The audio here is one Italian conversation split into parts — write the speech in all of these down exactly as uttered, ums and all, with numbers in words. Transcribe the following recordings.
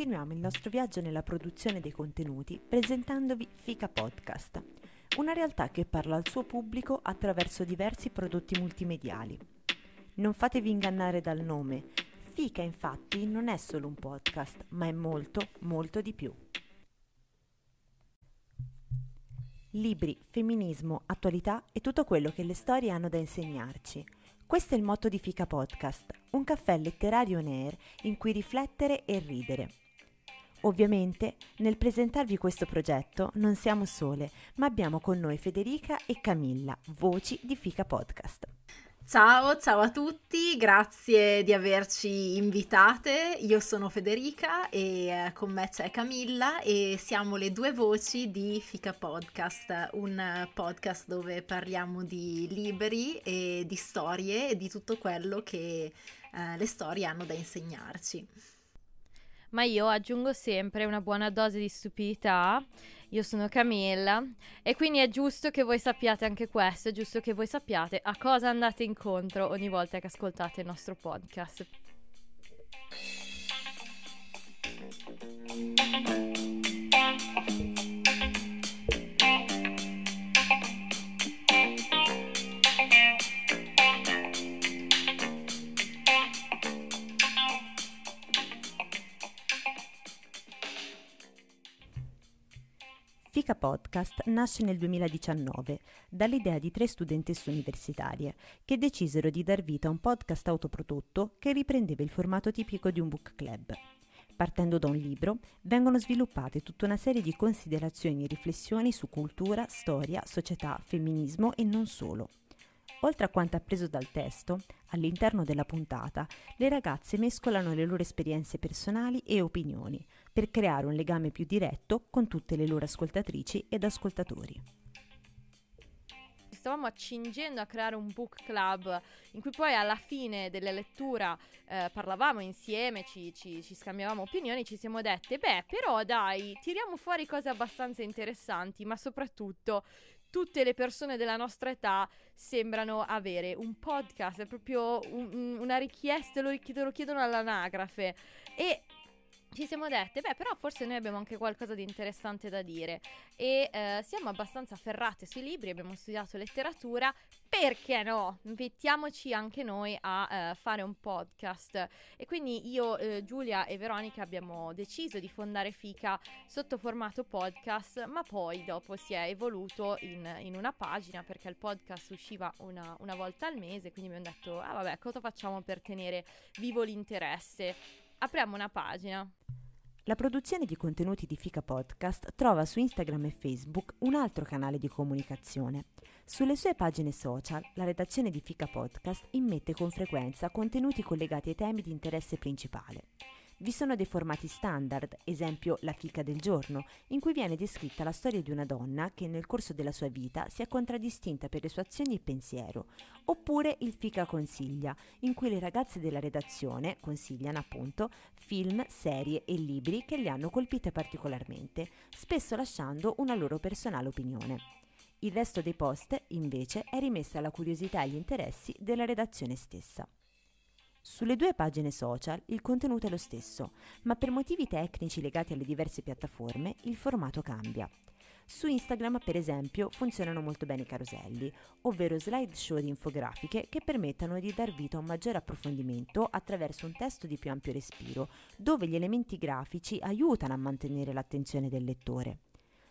continuiamo il nostro viaggio nella produzione dei contenuti presentandovi Fika Podcast, una realtà che parla al suo pubblico attraverso diversi prodotti multimediali. Non fatevi ingannare dal nome, Fika infatti non è solo un podcast, ma è molto, molto di più. Libri, femminismo, attualità e tutto quello che le storie hanno da insegnarci. Questo è il motto di Fika Podcast, un caffè letterario on air in cui riflettere e ridere. Ovviamente, nel presentarvi questo progetto non siamo sole, ma abbiamo con noi Federica e Camilla, voci di Fika Podcast. Ciao, ciao a tutti, grazie di averci invitate. Io sono Federica e con me c'è Camilla e siamo le due voci di Fika Podcast, un podcast dove parliamo di libri e di storie e di tutto quello che eh, le storie hanno da insegnarci. Ma io aggiungo sempre una buona dose di stupidità. Io sono Camilla e quindi è giusto che voi sappiate anche questo, è giusto che voi sappiate a cosa andate incontro ogni volta che ascoltate il nostro podcast. Fika Podcast nasce nel duemiladiciannove dall'idea di tre studentesse universitarie che decisero di dar vita a un podcast autoprodotto che riprendeva il formato tipico di un book club. Partendo da un libro, vengono sviluppate tutta una serie di considerazioni e riflessioni su cultura, storia, società, femminismo e non solo. Oltre a quanto appreso dal testo, all'interno della puntata, le ragazze mescolano le loro esperienze personali e opinioni per creare un legame più diretto con tutte le loro ascoltatrici ed ascoltatori. Stavamo accingendo a creare un book club in cui poi alla fine della lettura eh, parlavamo insieme, ci, ci, ci scambiavamo opinioni, ci siamo dette, beh, però dai, tiriamo fuori cose abbastanza interessanti, ma soprattutto tutte le persone della nostra età sembrano avere un podcast, è proprio un, una richiesta, lo, lo chiedono all'anagrafe. E ci siamo dette, beh, però forse noi abbiamo anche qualcosa di interessante da dire. E eh, siamo abbastanza ferrate sui libri, abbiamo studiato letteratura, perché no? Mettiamoci anche noi a eh, fare un podcast. E quindi io, eh, Giulia e Veronica abbiamo deciso di fondare Fika sotto formato podcast, ma poi dopo si è evoluto in, in una pagina, perché il podcast usciva una, una volta al mese, quindi abbiamo detto, ah vabbè, cosa facciamo per tenere vivo l'interesse? Apriamo una pagina. La produzione di contenuti di Fika Podcast trova su Instagram e Facebook un altro canale di comunicazione. Sulle sue pagine social, la redazione di Fika Podcast immette con frequenza contenuti collegati ai temi di interesse principale. Vi sono dei formati standard, esempio la Fika del giorno, in cui viene descritta la storia di una donna che nel corso della sua vita si è contraddistinta per le sue azioni e pensiero, oppure il Fika consiglia, in cui le ragazze della redazione consigliano appunto film, serie e libri che le hanno colpite particolarmente, spesso lasciando una loro personale opinione. Il resto dei post, invece, è rimessa alla curiosità e agli interessi della redazione stessa. Sulle due pagine social il contenuto è lo stesso, ma per motivi tecnici legati alle diverse piattaforme il formato cambia. Su Instagram, per esempio, funzionano molto bene i caroselli, ovvero slideshow di infografiche che permettano di dar vita a un maggiore approfondimento attraverso un testo di più ampio respiro, dove gli elementi grafici aiutano a mantenere l'attenzione del lettore.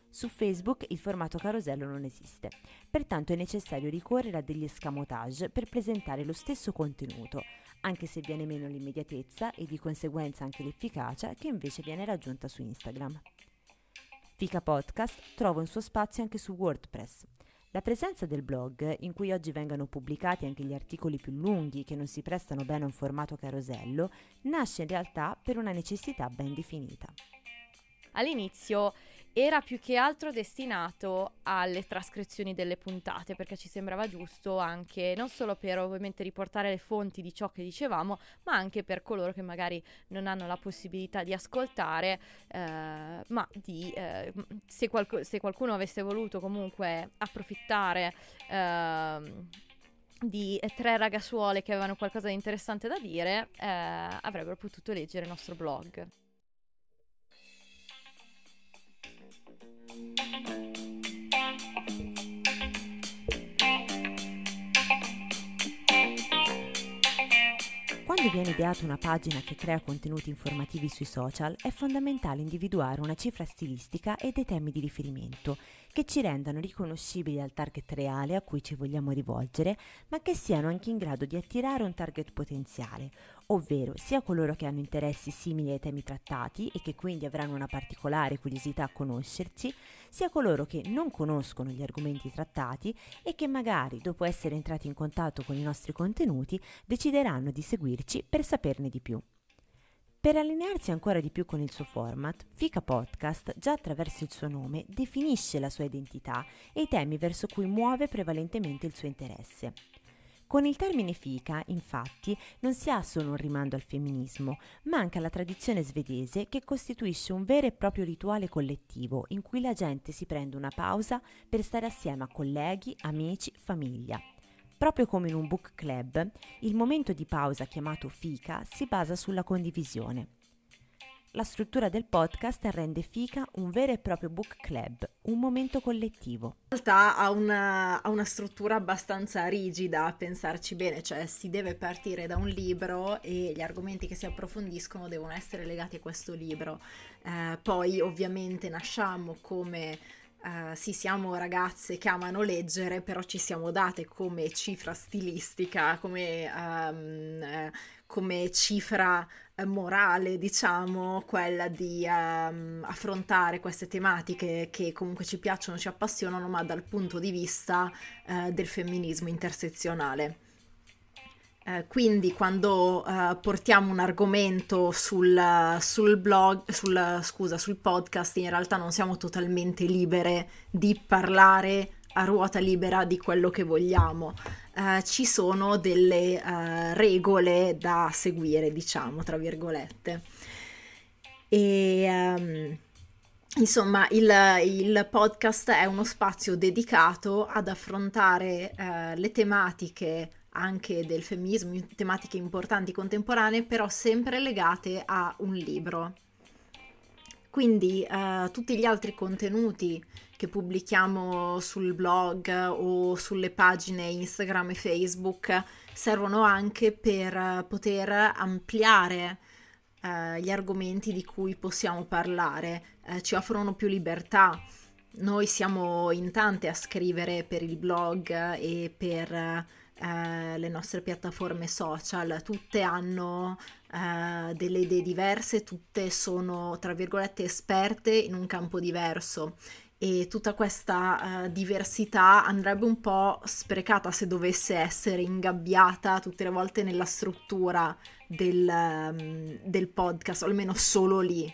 Su Facebook il formato carosello non esiste, pertanto è necessario ricorrere a degli escamotage per presentare lo stesso contenuto, anche se viene meno l'immediatezza e di conseguenza anche l'efficacia che invece viene raggiunta su Instagram. Fika Podcast trova un suo spazio anche su WordPress. La presenza del blog, in cui oggi vengono pubblicati anche gli articoli più lunghi che non si prestano bene a un formato carosello, nasce in realtà per una necessità ben definita. All'inizio era più che altro destinato alle trascrizioni delle puntate, perché ci sembrava giusto anche, non solo per ovviamente riportare le fonti di ciò che dicevamo, ma anche per coloro che magari non hanno la possibilità di ascoltare, eh, ma di, eh, se, qualc- se qualcuno avesse voluto comunque approfittare eh, di tre ragazzuole che avevano qualcosa di interessante da dire, eh, avrebbero potuto leggere il nostro blog. che viene ideata una pagina che crea contenuti informativi sui social, è fondamentale individuare una cifra stilistica e dei temi di riferimento che ci rendano riconoscibili al target reale a cui ci vogliamo rivolgere, ma che siano anche in grado di attirare un target potenziale, ovvero sia coloro che hanno interessi simili ai temi trattati e che quindi avranno una particolare curiosità a conoscerci, sia coloro che non conoscono gli argomenti trattati e che magari, dopo essere entrati in contatto con i nostri contenuti, decideranno di seguirci per saperne di più. Per allinearsi ancora di più con il suo format, Fika Podcast, già attraverso il suo nome, definisce la sua identità e i temi verso cui muove prevalentemente il suo interesse. Con il termine Fika, infatti, non si ha solo un rimando al femminismo, ma anche alla tradizione svedese che costituisce un vero e proprio rituale collettivo in cui la gente si prende una pausa per stare assieme a colleghi, amici, famiglia. Proprio come in un book club, il momento di pausa chiamato Fika si basa sulla condivisione. La struttura del podcast rende Fika un vero e proprio book club, un momento collettivo. In realtà ha una, ha una struttura abbastanza rigida, a pensarci bene, cioè si deve partire da un libro e gli argomenti che si approfondiscono devono essere legati a questo libro. Eh, poi ovviamente nasciamo come... Uh, sì, siamo ragazze che amano leggere, però ci siamo date come cifra stilistica, come, um, come cifra morale, diciamo, quella di um, affrontare queste tematiche che comunque ci piacciono, ci appassionano, ma dal punto di vista uh, del femminismo intersezionale. Quindi quando uh, portiamo un argomento sul, sul blog, sul, scusa, sul podcast, in realtà non siamo totalmente libere di parlare a ruota libera di quello che vogliamo. Uh, ci sono delle uh, regole da seguire, diciamo, tra virgolette. E... Um... Insomma, il, il podcast è uno spazio dedicato ad affrontare eh, le tematiche anche del femminismo, tematiche importanti contemporanee, però sempre legate a un libro. Quindi eh, tutti gli altri contenuti che pubblichiamo sul blog o sulle pagine Instagram e Facebook servono anche per poter ampliare Uh, gli argomenti di cui possiamo parlare, uh, ci offrono più libertà. Noi siamo in tante a scrivere per il blog e per uh, le nostre piattaforme social, tutte hanno uh, delle idee diverse, tutte sono tra virgolette esperte in un campo diverso e tutta questa uh, diversità andrebbe un po' sprecata se dovesse essere ingabbiata tutte le volte nella struttura del, um, del podcast, o almeno solo lì,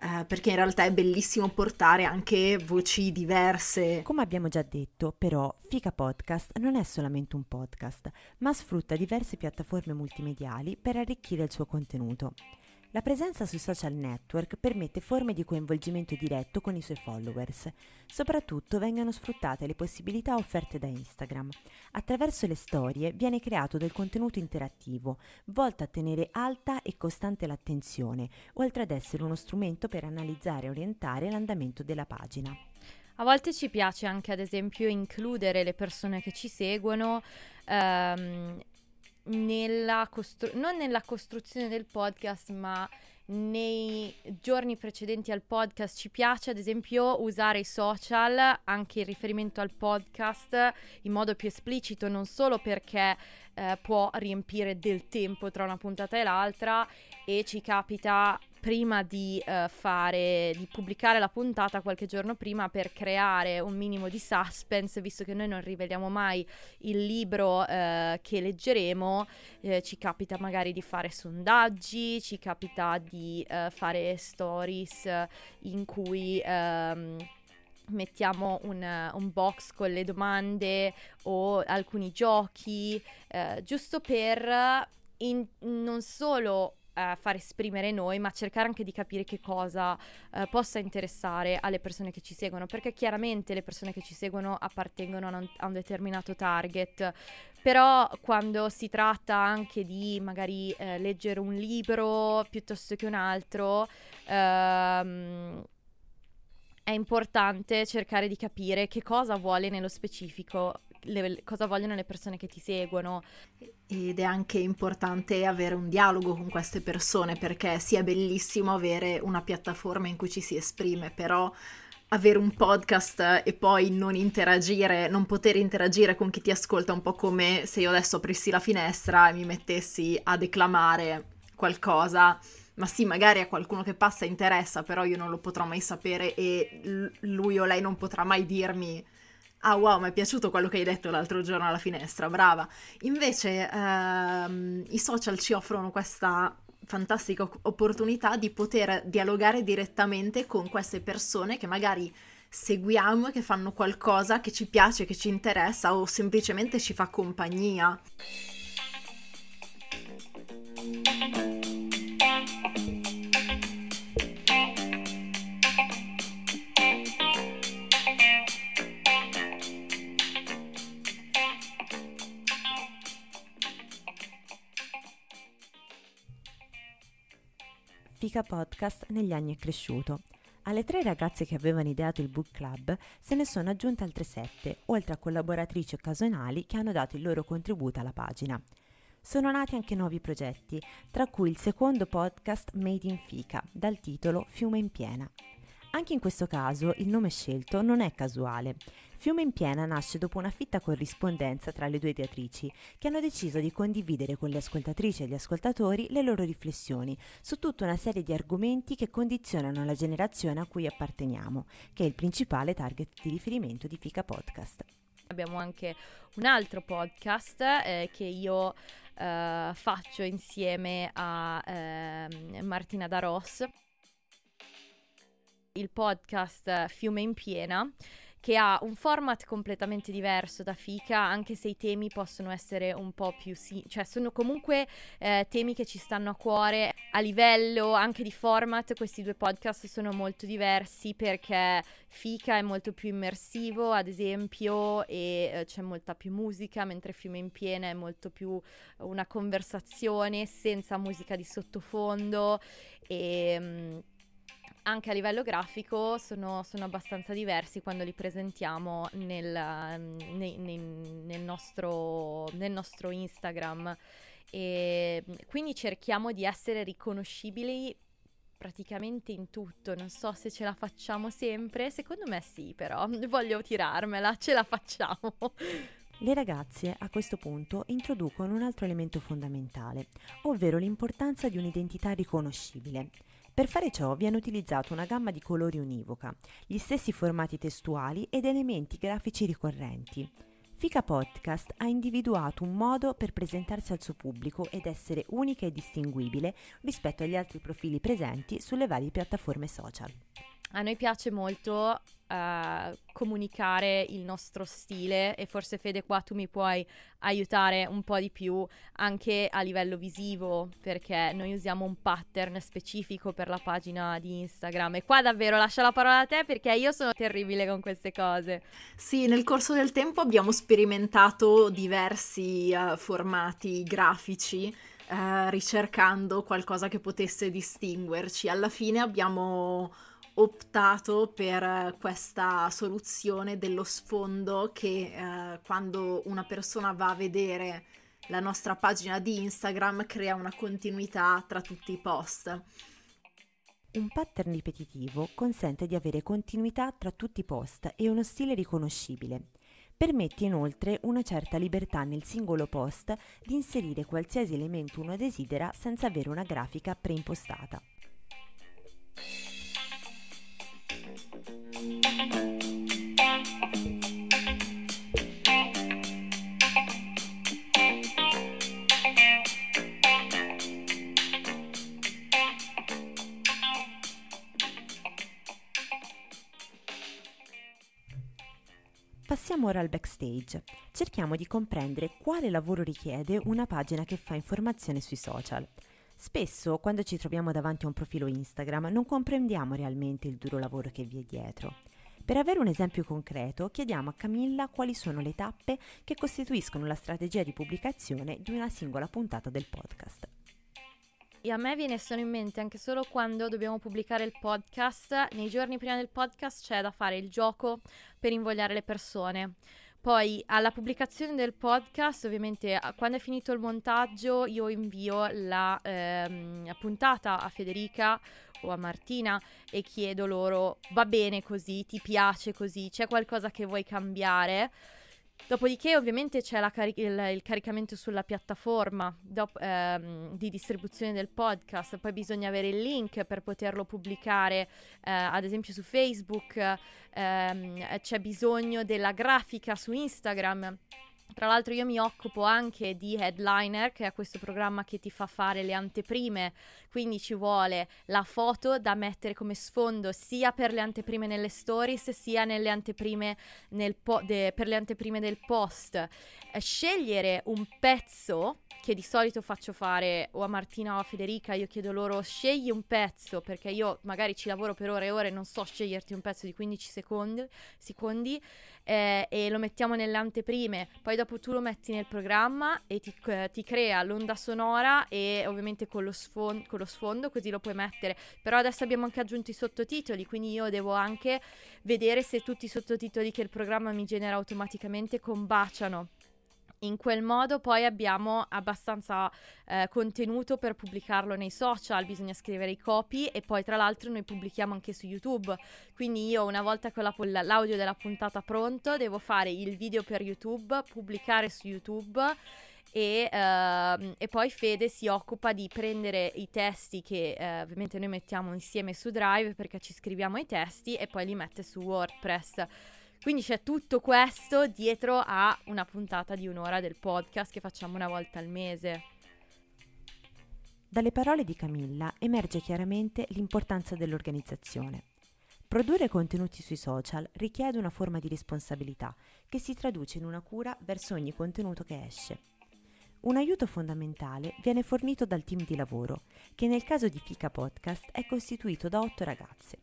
uh, perché in realtà è bellissimo portare anche voci diverse. Come abbiamo già detto, però, Fika Podcast non è solamente un podcast, ma sfrutta diverse piattaforme multimediali per arricchire il suo contenuto. La presenza sui social network permette forme di coinvolgimento diretto con i suoi followers. Soprattutto vengono sfruttate le possibilità offerte da Instagram. Attraverso le storie viene creato del contenuto interattivo, volto a tenere alta e costante l'attenzione, oltre ad essere uno strumento per analizzare e orientare l'andamento della pagina. A volte ci piace anche, ad esempio, includere le persone che ci seguono ehm, Nella costru- non nella costruzione del podcast, ma nei giorni precedenti al podcast. Ci piace ad esempio usare i social anche in riferimento al podcast in modo più esplicito, non solo perché eh, può riempire del tempo tra una puntata e l'altra, e ci capita prima di eh, fare di pubblicare la puntata qualche giorno prima per creare un minimo di suspense, visto che noi non riveliamo mai il libro eh, che leggeremo. Eh, ci capita magari di fare sondaggi, ci capita di eh, fare stories in cui ehm, mettiamo un, un box con le domande o alcuni giochi, eh, giusto per in, non solo far esprimere noi, ma cercare anche di capire che cosa eh, possa interessare alle persone che ci seguono, perché chiaramente le persone che ci seguono appartengono a un, a un determinato target, però quando si tratta anche di magari eh, leggere un libro piuttosto che un altro, ehm, è importante cercare di capire che cosa vuole nello specifico le, cosa vogliono le persone che ti seguono. Ed è anche importante avere un dialogo con queste persone, perché sì, è bellissimo avere una piattaforma in cui ci si esprime, però avere un podcast e poi non interagire, non poter interagire con chi ti ascolta, un po' come se io adesso aprissi la finestra e mi mettessi a declamare qualcosa. Ma sì, magari a qualcuno che passa interessa, però io non lo potrò mai sapere e lui o lei non potrà mai dirmi: ah wow, mi è piaciuto quello che hai detto l'altro giorno alla finestra, brava. Invece ehm, i social ci offrono questa fantastica opportunità di poter dialogare direttamente con queste persone che magari seguiamo, che fanno qualcosa che ci piace, che ci interessa o semplicemente ci fa compagnia. Fika Podcast negli anni è cresciuto. Alle tre ragazze che avevano ideato il book club se ne sono aggiunte altre sette, oltre a collaboratrici occasionali che hanno dato il loro contributo alla pagina. Sono nati anche nuovi progetti, tra cui il secondo podcast Made in Fika, dal titolo Fiume in piena. Anche in questo caso il nome scelto non è casuale. Fiume in piena nasce dopo una fitta corrispondenza tra le due ideatrici, che hanno deciso di condividere con le ascoltatrici e gli ascoltatori le loro riflessioni su tutta una serie di argomenti che condizionano la generazione a cui apparteniamo, che è il principale target di riferimento di Fika Podcast. Abbiamo anche un altro podcast eh, che io eh, faccio insieme a eh, Martina Darosse, il podcast Fiume in piena, che ha un format completamente diverso da Fika, anche se i temi possono essere un po' più sì, cioè sono comunque eh, temi che ci stanno a cuore. A livello anche di format questi due podcast sono molto diversi, perché Fika è molto più immersivo, ad esempio, e eh, c'è molta più musica, mentre Fiume in piena è molto più una conversazione senza musica di sottofondo. E mh, anche a livello grafico sono, sono abbastanza diversi quando li presentiamo nel, nel, nel, nostro, nel nostro Instagram, e quindi cerchiamo di essere riconoscibili praticamente in tutto. Non so se ce la facciamo sempre, secondo me sì, però voglio tirarmela, ce la facciamo. Le ragazze a questo punto introducono un altro elemento fondamentale, ovvero l'importanza di un'identità riconoscibile. Per fare ciò viene utilizzato una gamma di colori univoca, gli stessi formati testuali ed elementi grafici ricorrenti. Fika Podcast ha individuato un modo per presentarsi al suo pubblico ed essere unica e distinguibile rispetto agli altri profili presenti sulle varie piattaforme social. A noi piace molto uh, comunicare il nostro stile, e forse Fede qua tu mi puoi aiutare un po' di più anche a livello visivo, perché noi usiamo un pattern specifico per la pagina di Instagram, e qua davvero lascio la parola a te, perché io sono terribile con queste cose. Sì, nel corso del tempo abbiamo sperimentato diversi uh, formati grafici, uh, ricercando qualcosa che potesse distinguerci. Alla fine abbiamo optato per questa soluzione dello sfondo che eh, quando una persona va a vedere la nostra pagina di Instagram crea una continuità tra tutti i post. Un pattern ripetitivo consente di avere continuità tra tutti i post e uno stile riconoscibile. Permette inoltre una certa libertà nel singolo post di inserire qualsiasi elemento uno desidera senza avere una grafica preimpostata. Passiamo ora al backstage. Cerchiamo di comprendere quale lavoro richiede una pagina che fa informazione sui social. Spesso, quando ci troviamo davanti a un profilo Instagram, non comprendiamo realmente il duro lavoro che vi è dietro. Per avere un esempio concreto, chiediamo a Camilla quali sono le tappe che costituiscono la strategia di pubblicazione di una singola puntata del podcast. E a me viene solo in mente, anche solo quando dobbiamo pubblicare il podcast, nei giorni prima del podcast c'è da fare il gioco per invogliare le persone. Poi alla pubblicazione del podcast, ovviamente quando è finito il montaggio, io invio la ehm, puntata a Federica o a Martina e chiedo loro: va bene così, ti piace così, c'è qualcosa che vuoi cambiare? Dopodiché ovviamente c'è la cari- il, il caricamento sulla piattaforma dop- ehm, di distribuzione del podcast, poi bisogna avere il link per poterlo pubblicare, eh, ad esempio su Facebook, ehm, c'è bisogno della grafica su Instagram. Tra l'altro io mi occupo anche di Headliner, che è questo programma che ti fa fare le anteprime, quindi ci vuole la foto da mettere come sfondo sia per le anteprime nelle stories, sia nelle anteprime nel po- de- per le anteprime del post. Scegliere un pezzo, che di solito faccio fare o a Martina o a Federica, io chiedo loro: scegli un pezzo, perché io magari ci lavoro per ore e ore, non so sceglierti un pezzo di quindici secondi, secondi, eh, e lo mettiamo nelle anteprime. Poi dopo tu lo metti nel programma e ti, eh, ti crea l'onda sonora, e ovviamente con lo, sfon- con lo sfondo, così lo puoi mettere. Però adesso abbiamo anche aggiunto i sottotitoli, quindi io devo anche vedere se tutti i sottotitoli che il programma mi genera automaticamente combaciano. In quel modo poi abbiamo abbastanza eh, contenuto per pubblicarlo nei social, bisogna scrivere i copy, e poi tra l'altro noi pubblichiamo anche su YouTube, quindi io una volta con la, l'audio della puntata pronto devo fare il video per YouTube, pubblicare su YouTube, e, eh, e poi Fede si occupa di prendere i testi che eh, ovviamente noi mettiamo insieme su Drive, perché ci scriviamo i testi, e poi li mette su WordPress. Quindi c'è tutto questo dietro a una puntata di un'ora del podcast che facciamo una volta al mese. Dalle parole di Camilla emerge chiaramente l'importanza dell'organizzazione. Produrre contenuti sui social richiede una forma di responsabilità che si traduce in una cura verso ogni contenuto che esce. Un aiuto fondamentale viene fornito dal team di lavoro, che nel caso di Fika Podcast è costituito da otto ragazze.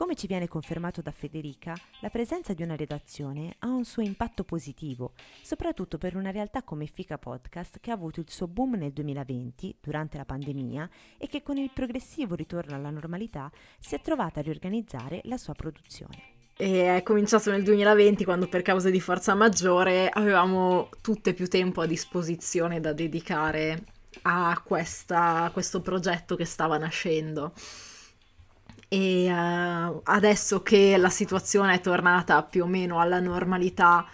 Come ci viene confermato da Federica, la presenza di una redazione ha un suo impatto positivo, soprattutto per una realtà come Fika Podcast, che ha avuto il suo boom nel duemilaventi, durante la pandemia, e che con il progressivo ritorno alla normalità si è trovata a riorganizzare la sua produzione. E è cominciato nel duemilaventi, quando per cause di forza maggiore avevamo tutte più tempo a disposizione da dedicare a, questa, a questo progetto che stava nascendo. E uh, adesso che la situazione è tornata più o meno alla normalità,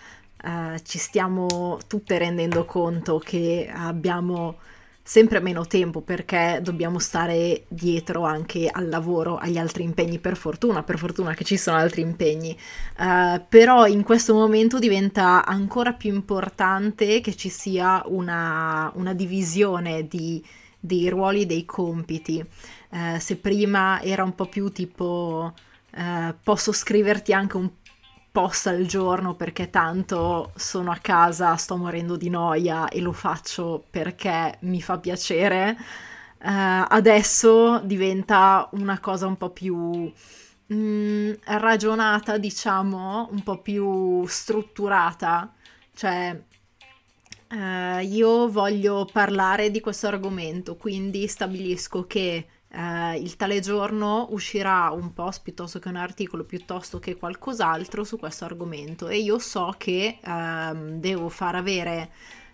uh, ci stiamo tutte rendendo conto che abbiamo sempre meno tempo, perché dobbiamo stare dietro anche al lavoro, agli altri impegni, per fortuna, per fortuna che ci sono altri impegni. Uh, però in questo momento diventa ancora più importante che ci sia una, una divisione di dei ruoli, dei compiti. Eh, se prima era un po' più tipo eh, posso scriverti anche un post al giorno perché tanto sono a casa, sto morendo di noia e lo faccio perché mi fa piacere, eh, adesso diventa una cosa un po' più mh, ragionata, diciamo, un po' più strutturata, cioè... Uh, io voglio parlare di questo argomento, quindi stabilisco che uh, il tale giorno uscirà un post piuttosto che un articolo, piuttosto che qualcos'altro su questo argomento, e io so che uh, devo far avere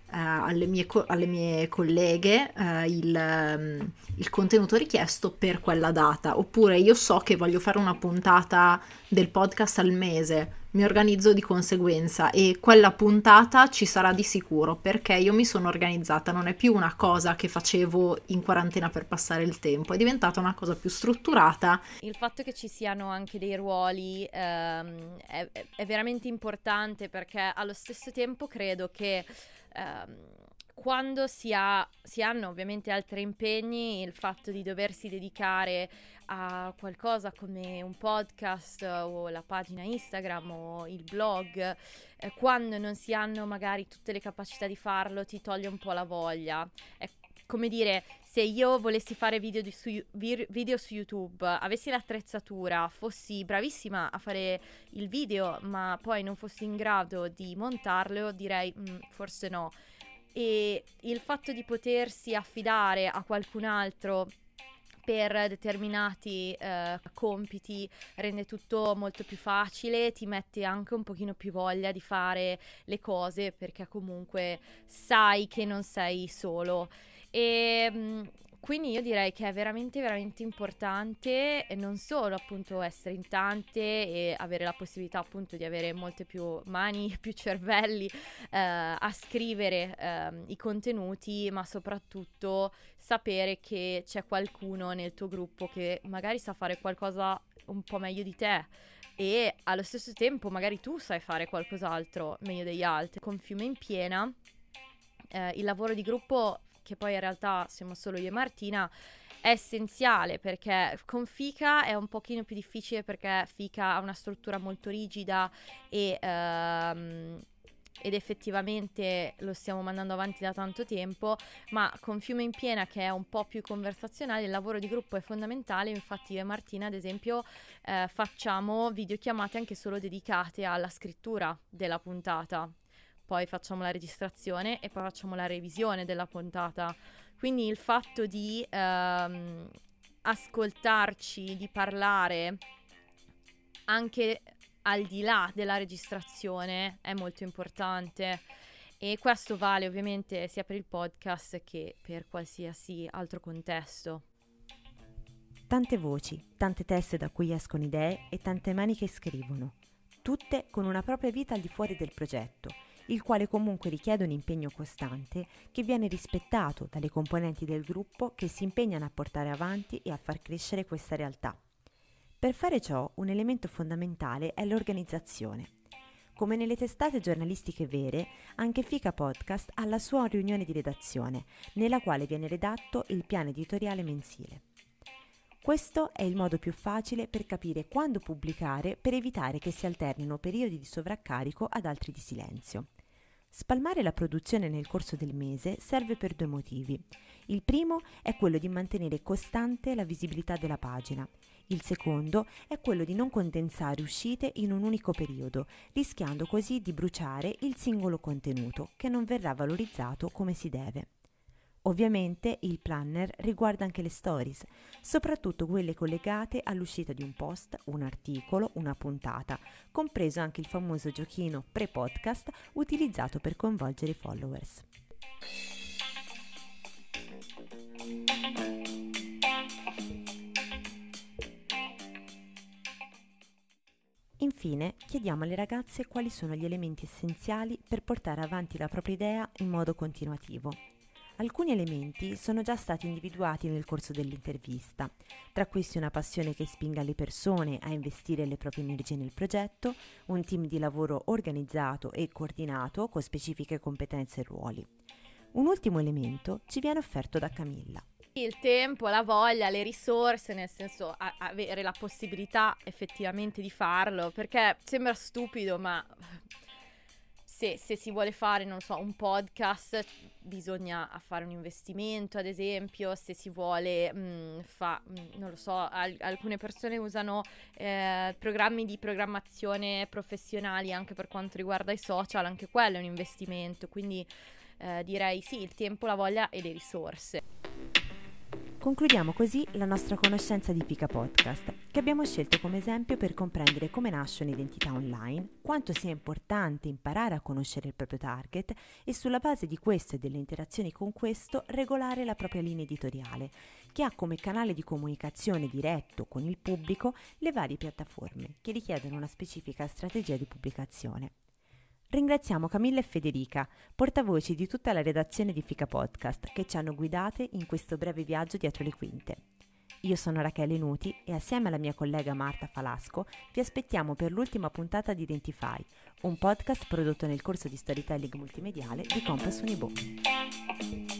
uh, alle, mie co- alle mie colleghe uh, il, um, il contenuto richiesto per quella data, oppure io so che voglio fare una puntata del podcast al mese, mi organizzo di conseguenza e quella puntata ci sarà di sicuro perché io mi sono organizzata. Non è più una cosa che facevo in quarantena per passare il tempo, è diventata una cosa più strutturata. Il fatto che ci siano anche dei ruoli ehm, è, è veramente importante, perché allo stesso tempo credo che ehm, quando si, ha, si hanno ovviamente altri impegni, il fatto di doversi dedicare a qualcosa come un podcast o la pagina Instagram o il blog, eh, quando non si hanno magari tutte le capacità di farlo, ti toglie un po' la voglia. È come dire, se io volessi fare video, di su, video su YouTube, avessi l'attrezzatura, fossi bravissima a fare il video, ma poi non fossi in grado di montarlo, direi mh, forse no. E il fatto di potersi affidare a qualcun altro per determinati eh, compiti, rende tutto molto più facile, ti mette anche un pochino più voglia di fare le cose, perché comunque sai che non sei solo. E mh, quindi io direi che è veramente veramente importante non solo appunto essere in tante e avere la possibilità appunto di avere molte più mani, più cervelli eh, a scrivere eh, i contenuti, ma soprattutto sapere che c'è qualcuno nel tuo gruppo che magari sa fare qualcosa un po' meglio di te e allo stesso tempo magari tu sai fare qualcos'altro meglio degli altri. Con Fiume in piena eh, il lavoro di gruppo, che poi in realtà siamo solo io e Martina, è essenziale, perché con Fika è un pochino più difficile, perché Fika ha una struttura molto rigida e, ehm, ed effettivamente lo stiamo mandando avanti da tanto tempo, ma con Fiume in piena, che è un po' più conversazionale, il lavoro di gruppo è fondamentale. Infatti io e Martina ad esempio eh, facciamo videochiamate anche solo dedicate alla scrittura della puntata, poi facciamo la registrazione e poi facciamo la revisione della puntata. Quindi il fatto di ehm, ascoltarci, di parlare anche al di là della registrazione è molto importante, e questo vale ovviamente sia per il podcast che per qualsiasi altro contesto. Tante voci, tante teste da cui escono idee e tante mani che scrivono, tutte con una propria vita al di fuori del progetto, il quale comunque richiede un impegno costante che viene rispettato dalle componenti del gruppo che si impegnano a portare avanti e a far crescere questa realtà. Per fare ciò, un elemento fondamentale è l'organizzazione. Come nelle testate giornalistiche vere, anche Fika Podcast ha la sua riunione di redazione, nella quale viene redatto il piano editoriale mensile. Questo è il modo più facile per capire quando pubblicare, per evitare che si alternino periodi di sovraccarico ad altri di silenzio. Spalmare la produzione nel corso del mese serve per due motivi. Il primo è quello di mantenere costante la visibilità della pagina. Il secondo è quello di non condensare uscite in un unico periodo, rischiando così di bruciare il singolo contenuto, che non verrà valorizzato come si deve. Ovviamente il planner riguarda anche le stories, soprattutto quelle collegate all'uscita di un post, un articolo, una puntata, compreso anche il famoso giochino pre-podcast utilizzato per coinvolgere i followers. Infine, chiediamo alle ragazze quali sono gli elementi essenziali per portare avanti la propria idea in modo continuativo. Alcuni elementi sono già stati individuati nel corso dell'intervista, tra questi una passione che spinga le persone a investire le proprie energie nel progetto, un team di lavoro organizzato e coordinato con specifiche competenze e ruoli. Un ultimo elemento ci viene offerto da Camilla. Il tempo, la voglia, le risorse, nel senso a- avere la possibilità effettivamente di farlo, perché sembra stupido, ma... Se, se si vuole fare, non so, un podcast, bisogna fare un investimento, ad esempio. Se si vuole, mh, fa, mh, non lo so, al- alcune persone usano eh, programmi di programmazione professionali anche per quanto riguarda i social, anche quello è un investimento, quindi eh, direi sì, il tempo, la voglia e le risorse. Concludiamo così la nostra conoscenza di Fika Podcast, che abbiamo scelto come esempio per comprendere come nasce un'identità online, quanto sia importante imparare a conoscere il proprio target e, sulla base di questo e delle interazioni con questo, regolare la propria linea editoriale, che ha come canale di comunicazione diretto con il pubblico le varie piattaforme che richiedono una specifica strategia di pubblicazione. Ringraziamo Camilla e Federica, portavoci di tutta la redazione di Fika Podcast, che ci hanno guidate in questo breve viaggio dietro le quinte. Io sono Rachele Nuti e assieme alla mia collega Marta Falasco vi aspettiamo per l'ultima puntata di Identify, un podcast prodotto nel corso di storytelling multimediale di Compass Unibo.